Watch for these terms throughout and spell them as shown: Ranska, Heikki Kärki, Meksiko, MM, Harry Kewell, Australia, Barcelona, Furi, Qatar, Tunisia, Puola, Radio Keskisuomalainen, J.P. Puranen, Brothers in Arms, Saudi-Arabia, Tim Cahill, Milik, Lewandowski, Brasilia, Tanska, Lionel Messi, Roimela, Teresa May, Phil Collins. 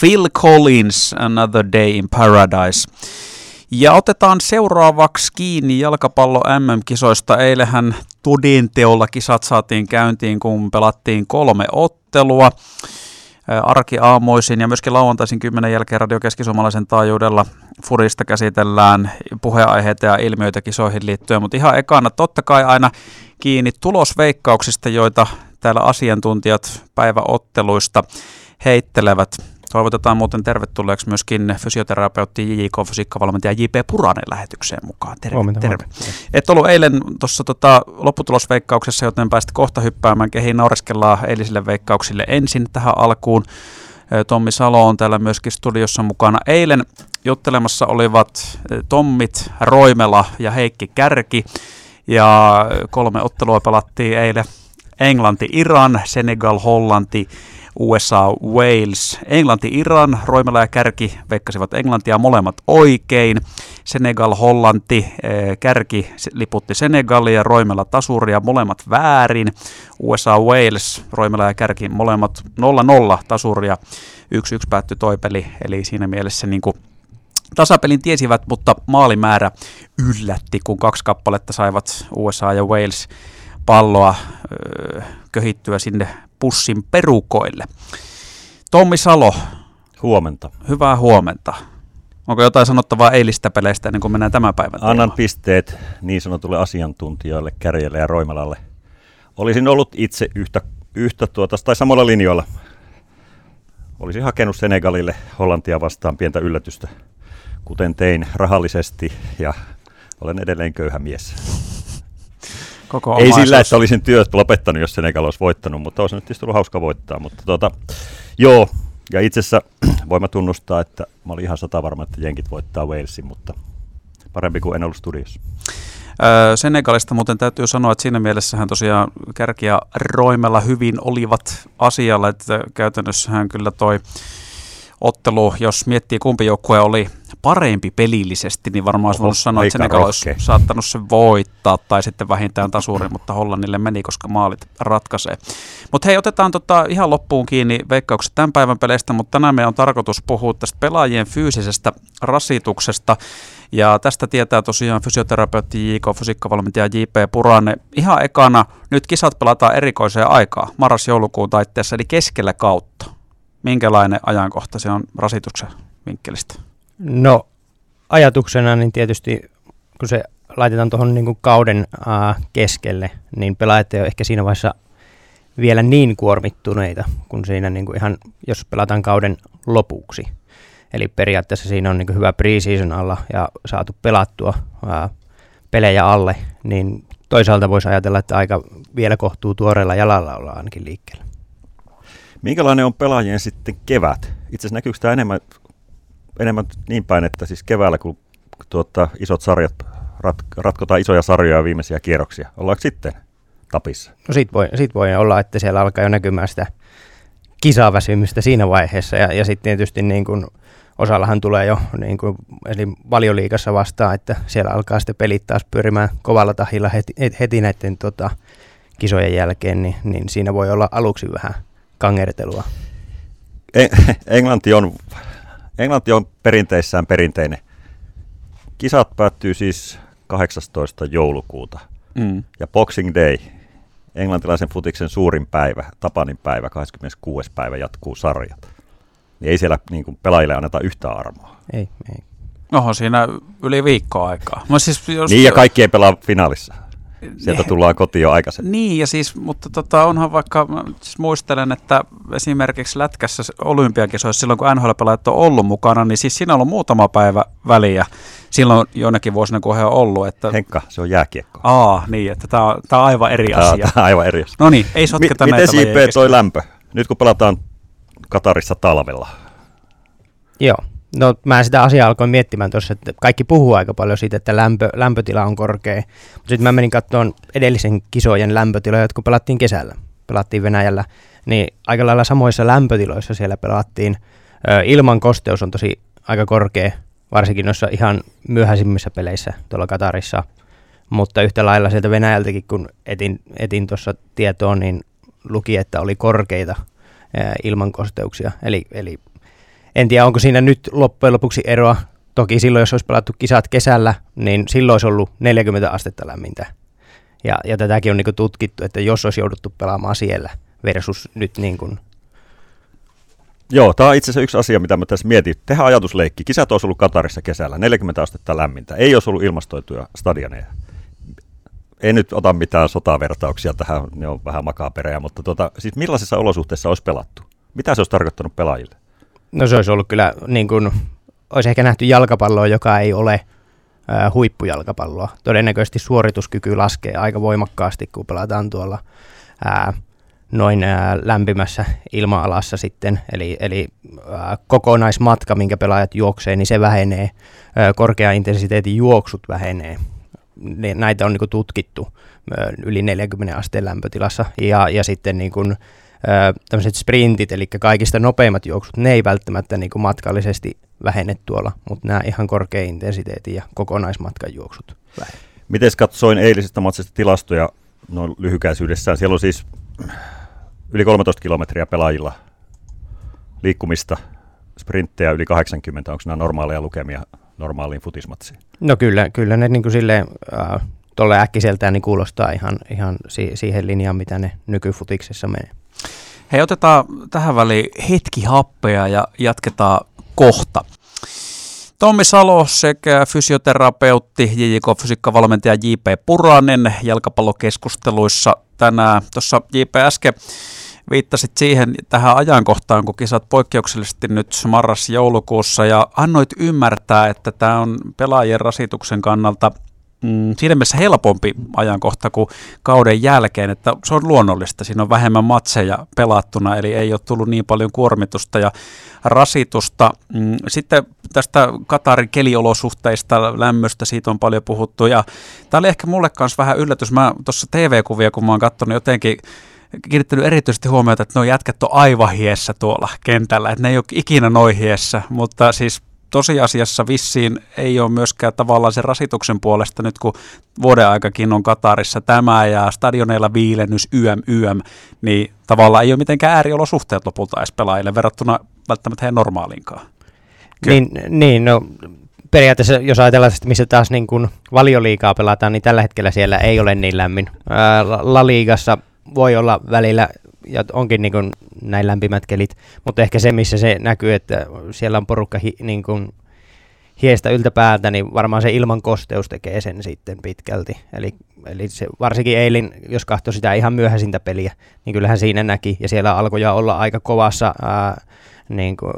Phil Collins, Another Day in Paradise. Ja otetaan seuraavaksi kiinni jalkapallo MM-kisoista. Eilähän todenteolla kisat saatiin käyntiin, kun pelattiin 3 ottelua. Arkiaamoisin ja myöskin lauantaisin 10 jälkeen Radio Keskisuomalaisen taajuudella Furista käsitellään puheenaiheita ja ilmiöitä kisoihin liittyen. Mutta ihan ekana totta kai aina kiinni tulosveikkauksista, joita täällä asiantuntijat päiväotteluista heittelevät. Toivotetaan muuten tervetulleeksi myöskin fysioterapeutti JJK-fysiikkavalmentaja J.P. Puranen lähetykseen mukaan. Terve, huomenta, terve. Huomenta. Et ollut eilen tuossa lopputulosveikkauksessa, joten pääsit kohta hyppäämään kehiin. Naureskellaan eilisille veikkauksille ensin tähän alkuun. Tommi Salo on täällä myöskin studiossa mukana. Eilen juttelemassa olivat Tommit, Roimela ja Heikki Kärki. Ja 3 ottelua pelattiin eilen. Englanti, Iran, Senegal, Hollanti, USA, Wales, Englanti, Iran, Roimela ja Kärki veikkasivat Englantia molemmat oikein. Senegal, Hollanti, Kärki liputti Senegalia ja Roimela tasuria, molemmat väärin. USA, Wales, Roimela ja Kärki molemmat 0-0 tasuria, 1-1 päättyi toi peli, eli siinä mielessä niinku tasapelin tiesivät, mutta maalimäärä yllätti, kun 2 kappaletta saivat USA ja Wales palloa köhittyä sinne pussin perukoille. Tommi Salo. Huomenta. Hyvää huomenta. Onko jotain sanottavaa eilistä peleistä ennen kuin mennään tämän päivän teemaan? Annan pisteet niin sanotulle asiantuntijoille, Kärjelle ja Roimelalle. Olisin ollut itse yhtä samalla linjoilla. Olisin hakenut Senegalille Hollantia vastaan pientä yllätystä, kuten tein rahallisesti, ja olen edelleen köyhä mies. Ei sillä, että olisin työt lopettanut, jos Senegal olisi voittanut, mutta olisi nyt tietysti ollut hauska voittaa. Mutta joo, ja itse asiassa voimme tunnustaa, että mä olin ihan 100% varma, että jenkit voittaa Walesin, mutta parempi kuin en ollut studiossa. Senegalista muuten täytyy sanoa, että siinä mielessähän tosiaan Kärki ja Roimela hyvin olivat asialla, että käytännössähän kyllä toi ottelu, jos miettii kumpi joukkue oli parempi pelillisesti, niin varmaan olisi voinut sanoa, että Senegal olisi saattanut sen voittaa tai sitten vähintään tasuri, mutta Hollannille meni, koska maalit ratkaisee. Mutta hei, otetaan ihan loppuun kiinni veikkaukset tämän päivän peleistä, mutta tänään meidän on tarkoitus puhua tästä pelaajien fyysisestä rasituksesta. Ja tästä tietää tosiaan fysioterapeutti JK, fysiikkavalmentaja J.P. Puranen. Ihan ekana, nyt kisat pelataan erikoiseen aikaan, marras-joulukuun taitteessa, eli keskellä kautta. Minkälainen ajankohta se on rasituksen vinkkelistä? No ajatuksena niin tietysti, kun se laitetaan tuohon niin kuin kauden keskelle, niin pelaajat ei ole ehkä siinä vaiheessa vielä niin kuormittuneita, kun siinä niin kuin ihan, jos pelataan kauden lopuksi. Eli periaatteessa siinä on niin kuin hyvä pre-season alla ja saatu pelattua pelejä alle, niin toisaalta voisi ajatella, että aika vielä kohtuu tuoreella jalalla olla ainakin liikkeellä. Minkälainen on pelaajien sitten kevät? Itse asiassa näkyykö tämä enemmän niin päin, että siis keväällä, kun isot sarjat, ratkotaan isoja sarjoja ja viimeisiä kierroksia, ollaanko sitten tapissa? No sit voi olla, että siellä alkaa jo näkymään sitä kisaväsymystä siinä vaiheessa, ja sitten tietysti niin kun osallahan tulee jo niin kun, eli Valioliigassa vastaan, että siellä alkaa sitten pelit taas pyörimään kovalla tahilla heti näiden kisojen jälkeen, niin siinä voi olla aluksi vähän kangertelua. Englanti on perinteissään perinteinen. Kisat päättyy siis 18. joulukuuta. Ja Boxing Day, englantilaisen futiksen suurin päivä, Tapanin päivä, 26. päivä jatkuu sarjat. Niin ei siellä niin kuin pelaajille anneta yhtä armoa. Ei. Oho, siinä yli viikkoa aikaa. Niin ja kaikki ei pelaa finaalissa. Sieltä tullaan kotiin jo aikaisemmin. Niin, ja siis, mutta onhan vaikka, siis muistelen, että esimerkiksi lätkässä olympiakisoissa silloin, kun NHL-pelaajat on ollut mukana, niin siis siinä on ollut muutama päivä väliä silloin jonnekin vuosina, kun he on ollut. Että Henkka, se on jääkiekko. Niin, että tämä on aivan eri asia. Tämä on aivan eri asia. No niin, ei sotketa näitä. Miten JP toi lämpö? Nyt kun pelataan Qatarissa talvella. Joo. No mä sitä asiaa alkoin miettimään tuossa, että kaikki puhuu aika paljon siitä, että lämpötila on korkea. Mutta sitten mä menin katsomaan edellisen kisojen lämpötiloja, jotka pelattiin kesällä, pelattiin Venäjällä. Niin aika lailla samoissa lämpötiloissa siellä pelattiin. Ilman kosteus on tosi aika korkea, varsinkin noissa ihan myöhäisimmissä peleissä tuolla Qatarissa. Mutta yhtä lailla sieltä Venäjältäkin, kun etin tuossa tietoa, niin luki, että oli korkeita ilman kosteuksia. Eli En tiedä, onko siinä nyt loppujen lopuksi eroa. Toki silloin, jos olisi pelattu kisat kesällä, niin silloin olisi ollut 40 astetta lämmintä. Ja tätäkin on niin kuin tutkittu, että jos olisi jouduttu pelaamaan siellä versus nyt niin kuin. Joo, tämä on itse asiassa yksi asia, mitä mä tässä mietin. Tehdään ajatusleikki. Kisat olisi ollut Qatarissa kesällä, 40 astetta lämmintä. Ei olisi ollut ilmastoituja stadioneja. Ei nyt ota mitään sotavertauksia tähän, ne on vähän makaperejä, mutta siis millaisissa olosuhteissa olisi pelattu? Mitä se olisi tarkoittanut pelaajille? No se olisi ollut kyllä, niin kuin, olisi ehkä nähty jalkapalloa, joka ei ole huippujalkapalloa. Todennäköisesti suorituskyky laskee aika voimakkaasti, kun pelataan tuolla lämpimässä ilma-alassa sitten. Eli kokonaismatka, minkä pelaajat juoksee, niin se vähenee. Korkean intensiteetin juoksut vähenee. Näitä on niin kuin tutkittu yli 40 asteen lämpötilassa. Ja sitten niin kuin, tämmöiset sprintit, eli kaikista nopeimmat juoksut, ne ei välttämättä niin kuin matkallisesti vähene tuolla, mutta nämä ihan korkean intensiteetin ja kokonaismatkan juoksut vähenee. Miten katsoin eilisistä matsista tilastoja noin lyhykäisyydessään? Siellä on siis yli 13 kilometriä pelaajilla liikkumista, sprinttejä yli 80. Onko nämä normaaleja lukemia normaaliin futismatsiin? No kyllä ne niin kuin silleen tuolle äkkiseltään niin kuulostaa ihan siihen linjaan, mitä ne nykyfutiksessa menee. Hei, otetaan tähän väliin hetki happea ja jatketaan kohta. Tommi Salo sekä fysioterapeutti, JJK-fysiikkavalmentaja J.P. Puranen jalkapallokeskusteluissa tänään. Tuossa J.P. äsken viittasit siihen tähän ajankohtaan, kun kisat poikkeuksellisesti nyt marras-joulukuussa ja annoit ymmärtää, että tämä on pelaajien rasituksen kannalta siinä mielessä helpompi ajankohta kuin kauden jälkeen, että se on luonnollista, siinä on vähemmän matseja pelattuna, eli ei ole tullut niin paljon kuormitusta ja rasitusta. Sitten tästä Qatarin keliolosuhteista, lämmöstä, siitä on paljon puhuttu, ja tämä oli ehkä mulle kanssa vähän yllätys, mä tuossa TV-kuvia, kun mä oon katsonut jotenkin, kiinnittänyt erityisesti huomiota, että nuo jätkät on aivan hiessä tuolla kentällä, että ne ei ole ikinä noin hiessä, mutta siis tosiasiassa vissiin ei ole myöskään tavallaan sen rasituksen puolesta nyt, kun vuoden aikakin on Qatarissa tämä ja stadioneilla viilennys YM, niin tavallaan ei ole mitenkään ääriolosuhteet lopulta edes pelaajille verrattuna välttämättä heidän normaaliinkaan. Niin, periaatteessa jos ajatellaan, että missä taas niin kun valioliigaa pelataan, niin tällä hetkellä siellä ei ole niin lämmin. La Ligassa voi olla välillä ja onkin niin kuin näin lämpimät kelit, mutta ehkä se, missä se näkyy, että siellä on porukka niin kuin hiestä yltäpäältä, niin varmaan se ilman kosteus tekee sen sitten pitkälti. Eli se, varsinkin eilen, jos katsoi sitä ihan myöhäisintä peliä, niin kyllähän siinä näki, ja siellä alkoi olla aika kovassa, niin kuin,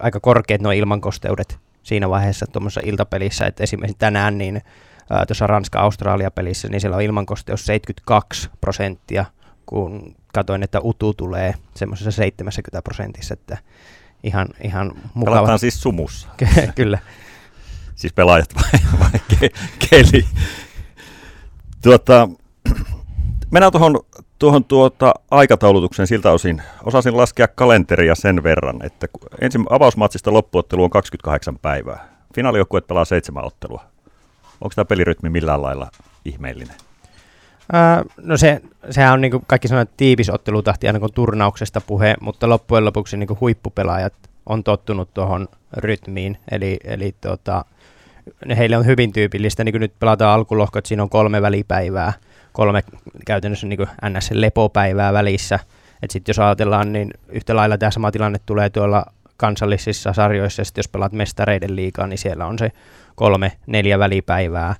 aika korkeat nuo ilmankosteudet siinä vaiheessa tuommoisessa iltapelissä, että esimerkiksi tänään niin, tuossa Ranska-Australia-pelissä, niin siellä on ilmankosteus 72%, kun katoin, että UTU tulee semmoisessa 70%, että ihan mukava. Pelataan siis sumussa. Kyllä. Siis pelaajat vai keli. Mennään tuohon aikataulutukseen siltä osin. Osasin laskea kalenteria sen verran, että ensin avausmatsista loppuottelu on 28 päivää. Finaalijoukkueet pelaa 7 ottelua. Onko tämä pelirytmi millään lailla ihmeellinen? No sehän on niin kuin kaikki sanoo, tiivis ottelutahti aina kun turnauksesta puhe, mutta loppujen lopuksi niin kuin huippupelaajat on tottunut tuohon rytmiin, eli heille on hyvin tyypillistä, niin kuin nyt pelataan alkulohkot, siinä on 3 välipäivää, 3 käytännössä niin kuin NS-lepopäivää välissä, että sitten jos ajatellaan, niin yhtä lailla tämä sama tilanne tulee tuolla kansallisissa sarjoissa, ja sitten jos pelaat mestareiden liigaa, niin siellä on se 3-4 välipäivää,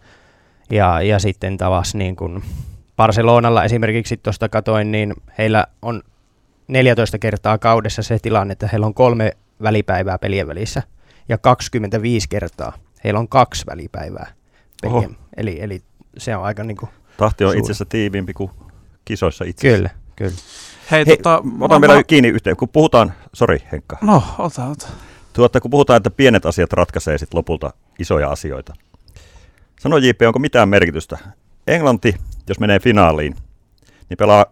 ja sitten taas niin kuin Barcelonalla esimerkiksi tuosta katoin, niin heillä on 14 kertaa kaudessa se tilanne, että heillä on 3 välipäivää pelien välissä ja 25 kertaa heillä on 2 välipäivää pelien. Eli se on aika niin kuin tahti on itse asiassa tiiviimpi kuin kisoissa itse. Kyllä. Hei, otan vielä kiinni yhteen, kun puhutaan, sori Henkka. No, ota. Kun puhutaan, että pienet asiat ratkaisee sit lopulta isoja asioita. Sano JP, onko mitään merkitystä? Englanti, jos menee finaaliin, niin pelaa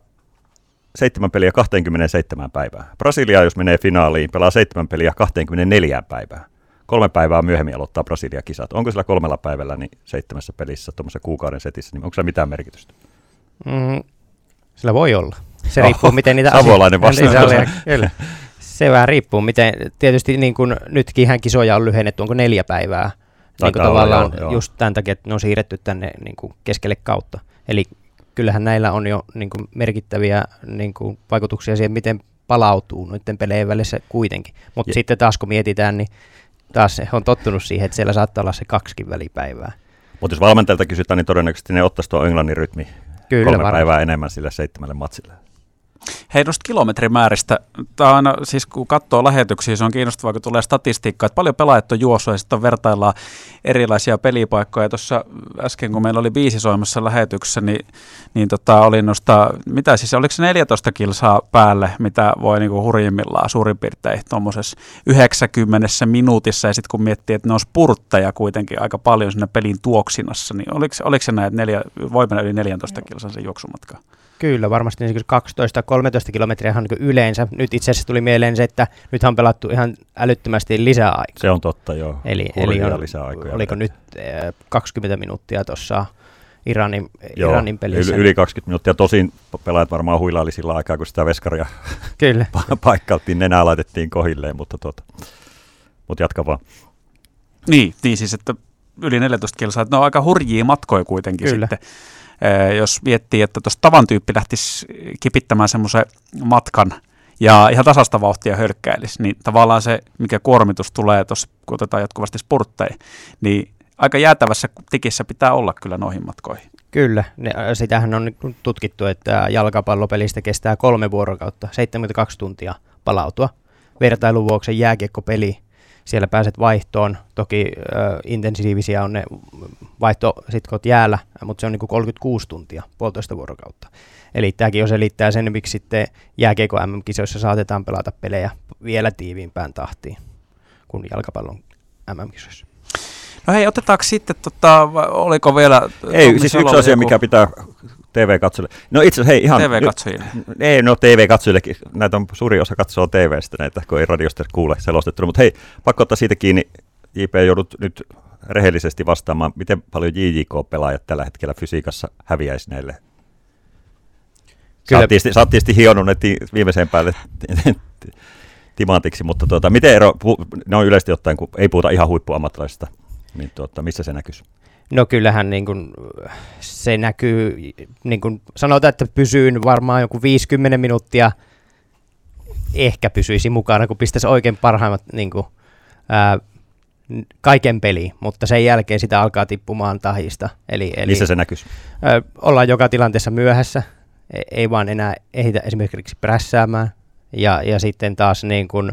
7 peliä 27 päivää. Brasilia, jos menee finaaliin, pelaa 7 peliä 24 päivää. 3 päivää myöhemmin aloittaa Brasilia kisat. Onko sillä 3 päivällä niin 7 pelissä, tuommoisessa kuukauden setissä, niin onko sillä mitään merkitystä? Sillä voi olla. Se riippuu, miten niitä asioita. Savolainen vastaan. Se vähän riippuu, miten tietysti niin kuin nytkin ihan kisoja on lyhennetty, onko 4 päivää niin kuin tavallaan olla, just tämän takia, että ne on siirretty tänne niin kuin keskelle kautta. Eli kyllähän näillä on jo niin kuin merkittäviä niin kuin vaikutuksia siihen, miten palautuu noiden pelejä välissä kuitenkin. Mutta sitten taas kun mietitään, niin taas on tottunut siihen, että siellä saattaa olla se 2 välipäivää. Mutta jos valmentajalta kysytään, niin todennäköisesti ne ottaisi tuo Englannin rytmi 3 päivää enemmän sillä 7 matsille. Hei, noista kilometrimääristä. Tämä on, siis kun katsoo lähetyksiä, se on kiinnostavaa, kun tulee statistiikkaa, että paljon pelaajat on juossut ja sitten vertaillaan erilaisia pelipaikkoja. Tuossa äsken, kun meillä oli biisi soimassa lähetyksessä, niin oli noista, mitä siis, oliko se 14 kilsaa päälle, mitä voi niinku hurjimmillaan suurin piirtein tuommoisessa 90 minuutissa. Ja sitten kun miettii, että ne on spurtteja kuitenkin aika paljon siinä pelin tuoksinassa, niin oliko se näin, että voi mennä yli 14 kilsan sen juoksumatkaan? Kyllä, varmasti 12-13 kilometriä on niin yleensä. Nyt itse asiassa tuli mieleen se, että nyt on pelattu ihan älyttömästi lisäaikaa. Se on totta, joo. Eli oliko nyt 20 minuuttia tuossa Iranin pelissä? Yli 20 minuuttia. Tosin pelaajat varmaan huilaili sillä aikaa, kun sitä veskaria Kyllä. paikkailtiin, nenää laitettiin kohilleen, mutta jatka vaan. Niin siis, että yli 14 kilsaa, että ne on aika hurjia matkoja kuitenkin Kyllä. sitten. Jos miettii, että tuossa tavan tyyppi lähtisi kipittämään semmoisen matkan ja ihan tasasta vauhtia hörkkäilisi, niin tavallaan se, mikä kuormitus tulee tuossa, kun otetaan jatkuvasti spurtteja, niin aika jäätävässä tikissä pitää olla kyllä noihin matkoihin. Kyllä, sitähän on tutkittu, että jalkapallopelistä kestää 3 vuorokautta, 72 tuntia palautua. Vertailun vuoksi jääkiekkopeli, siellä pääset vaihtoon, toki intensiivisiä on ne vaihtositkot jäällä, mutta se on niin kuin 36 tuntia, 1,5 vuorokautta. Eli tämäkin jo selittää sen, miksi sitten jääkiekon MM-kisoissa saatetaan pelata pelejä vielä tiiviimpään tahtiin kuin jalkapallon MM-kisoissa. No hei, otetaanko sitten, oliko vielä... Ei, siis yksi asia, mikä pitää... TV-katsojille. No itse asiassa, hei ihan... TV-katsojille. Ei, no TV-katsojillekin. Näitä on suurin osa katsoo TV:stä näitä, kun ei radiosta kuule selostettuna. Mutta hei, pakko ottaa siitä kiinni. JP, joudut nyt rehellisesti vastaamaan, miten paljon JJK-pelaajat tällä hetkellä fysiikassa häviäisi näille? Sä oot tietysti hionnut ne viimeiseen päälle timantiksi, mutta miten ero... Ne on yleisesti ottaen, kun ei puhuta ihan huippuammattilaisista. Niin missä se näkyisi? No kyllähän niin kuin, se näkyy, niin kuin sanotaan, että pysyyn varmaan joku 50 minuuttia ehkä pysyisi mukana, kun pistäisi oikein parhaimmat niin kuin, kaiken peliin, mutta sen jälkeen sitä alkaa tippumaan tahista. Eli missä se näkyisi? Ollaan joka tilanteessa myöhässä, ei vaan enää ehitä esimerkiksi prässäämään ja sitten taas niin kuin,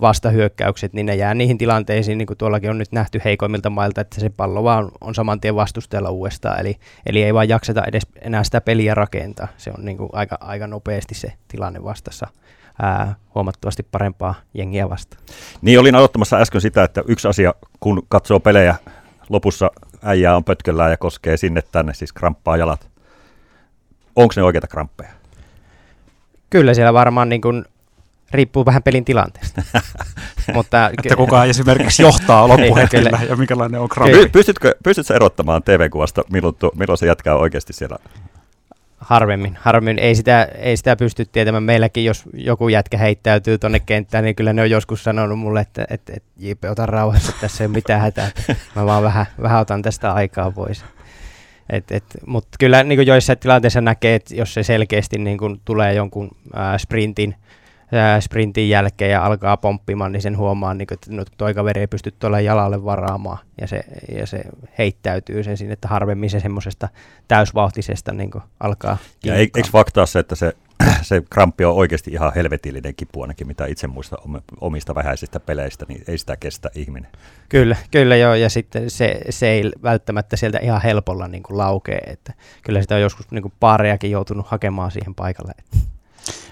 vastahyökkäykset, niin ne jää niihin tilanteisiin, niin kuin tuollakin on nyt nähty heikoimmilta mailta, että se pallo vaan on saman tien vastustajalla uudestaan, eli ei vaan jakseta edes enää sitä peliä rakentaa. Se on niin kuin aika nopeasti se tilanne vastassa huomattavasti parempaa jengiä vastaan. Niin, olin aloittamassa äsken sitä, että yksi asia, kun katsoo pelejä, lopussa äijää on pötköllään ja koskee sinne tänne, siis kramppaa jalat. Onko ne oikeita kramppeja? Kyllä siellä varmaan niin kuin riippuu vähän pelin tilanteesta. Että kuka esimerkiksi johtaa loppuhetkellä ja minkälainen on krampi. Pystytkö erottamaan TV-kuvasta, milloin se jätkää oikeasti siellä? Harvemmin. Ei sitä pysty tietämään. Meilläkin, jos joku jätkä heittäytyy tuonne kenttään, niin kyllä ne on joskus sanonut mulle, että JP, ota rauhassa, tässä ei ole mitään hätää. Mä vaan vähän otan tästä aikaa pois. Mutta kyllä niin joissain tilanteissa näkee, että jos se selkeästi niin tulee jonkun sprintin jälkeen ja alkaa pomppimaan, niin sen huomaa, niin kuin, että tuo kaveri ei pysty tuolla jalalle varaamaan ja se heittäytyy sen sinne, että harvemmin se semmoisesta täysvauhtisesta niin kuin alkaa kiinnittää. Eikö faktaa se, että se kramppi on oikeasti ihan helvetillinen kipu ainakin, mitä itse muista omista vähäisistä peleistä, niin ei sitä kestä ihminen. Kyllä joo, ja sitten se ei välttämättä sieltä ihan helpolla niin kuin laukee, että kyllä sitä on joskus niin kuin paarejakin joutunut hakemaan siihen paikalle.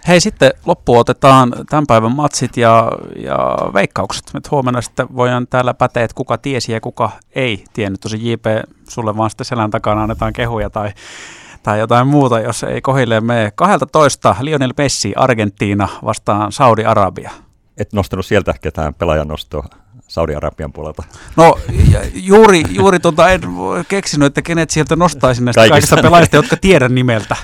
Hei, sitten loppuun otetaan tämän päivän matsit ja veikkaukset. Nyt huomenna sitten voidaan täällä päteä, että kuka tiesi ja kuka ei tiennyt. Tosi JP, sulle vaan sitten selän takana annetaan kehuja tai jotain muuta, jos ei kohilleen mene. 12 Lionel Messi, Argentiina vastaan Saudi-Arabia. Et nostanut sieltä ketään pelaajan nostoa Saudi-Arabian puolelta. No juuri en keksinyt, että kenet sieltä nostaisin näistä kaikista pelaajista, jotka tiedän nimeltä.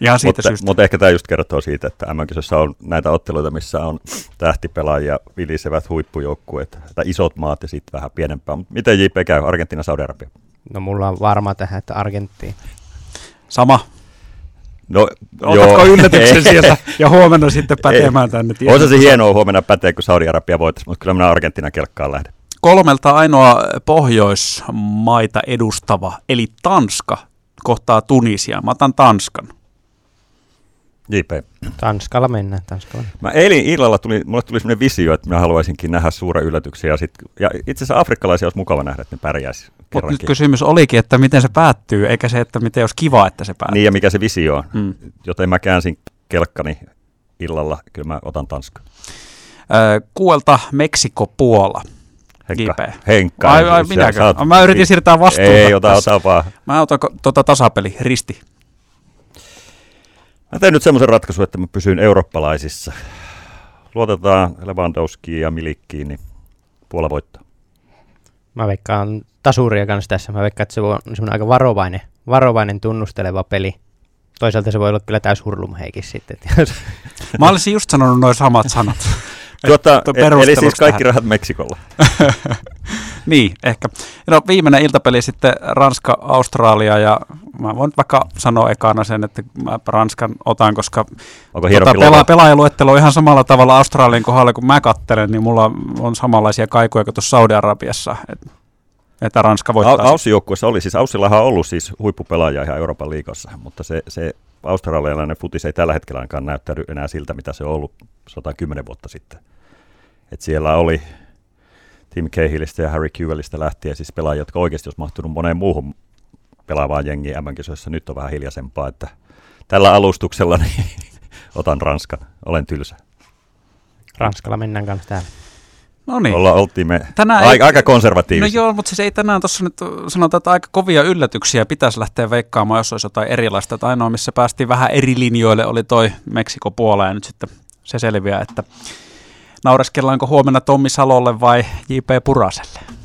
Ihan siitä syystä. Mutta ehkä tämä just kertoo siitä, että MM-kisoissa on näitä otteluita, missä on tähtipelaajia, vilisevät huippujoukkueet, tai isot maat ja sitten vähän pienempää. Miten JP käy? Argentiina, Saudi-Arabia? No mulla on varma tähän, että Argentiina. Sama. No, otatko yllätyksen sieltä ja huomenna sitten pätemään tänne? Olisi se hienoa huomenna päteä, kun Saudi-Arabia voitaisiin, mutta kyllä minä Argentiinan kelkkaan lähden. Kolmelta ainoa Pohjoismaita edustava, eli Tanska, kohtaa Tunisia. Mä otan Tanskan. JP. Tanskalla mennään. Mä eilen illalla mulle tuli semmoinen visio, että minä haluaisinkin nähdä suuren yllätyksen. Ja itse asiassa afrikkalaisia olisi mukava nähdä, että ne pärjäisi. Mutta nyt kysymys olikin, että miten se päättyy, eikä se, että miten olisi kiva, että se päättyy. Niin ja mikä se visio on. Mm. Joten mä käänsin kelkkani illalla. Kyllä mä otan Tanskan. Kuelta Meksiko, Puola. Henkka. Ai minäkö? Mä yritin siirtää vastuuta. Ei, ota vaan. Mä otan tasapeli, risti. Mä teen nyt semmoisen ratkaisun, että mä pysyn eurooppalaisissa. Luotetaan Lewandowskiin ja Milikkiin, niin Puola voittaa. Mä veikkaan tasuria kanssa tässä. Mä veikkaan, että se on semmoinen aika varovainen tunnusteleva peli. Toisaalta se voi olla kyllä täys hurlumheikin sitten. Mä olisin just sanonut noin samat sanat. Eli siis kaikki rahat Meksikolla. Niin, ehkä. No, viimeinen iltapeli sitten Ranska, Australia, ja mä voin vaikka sanoa ekana sen, että mä Ranskan otan, koska pelaajaluettelo on ihan samalla tavalla Australian kohdalla, kun mä katselen, niin mulla on samanlaisia kaikuja kuin tuossa Saudi-Arabiassa, että Ranska voittaa. Aussi-joukkuessa oli, siis Aussillahan on ollut siis huippupelaaja ihan Euroopan liigassa, mutta se australialainen futis ei tällä hetkellä ainakaan näyttäydy enää siltä, mitä se on ollut 110 vuotta sitten. Et siellä oli Tim Cahillista ja Harry Kewellistä lähtien siis pelaajia, jotka oikeasti olisi mahtunut moneen muuhun pelaavaan jengiin MM-kisoissa. Nyt on vähän hiljaisempaa, että tällä alustuksella niin otan Ranskan. Olen tylsä. Ranskalla mennään kanssa täällä. No niin. Oltiin me aika konservatiivisia. No joo, mutta siis ei tänään tuossa nyt sanotaan, että aika kovia yllätyksiä pitäisi lähteä veikkaamaan, jos olisi jotain erilaista. Tai ainoa, missä päästiin vähän eri linjoille, oli toi Meksiko Puola, ja nyt sitten se selviää, että naureskellaanko huomenna Tommi Salolle vai J.P. Puraselle.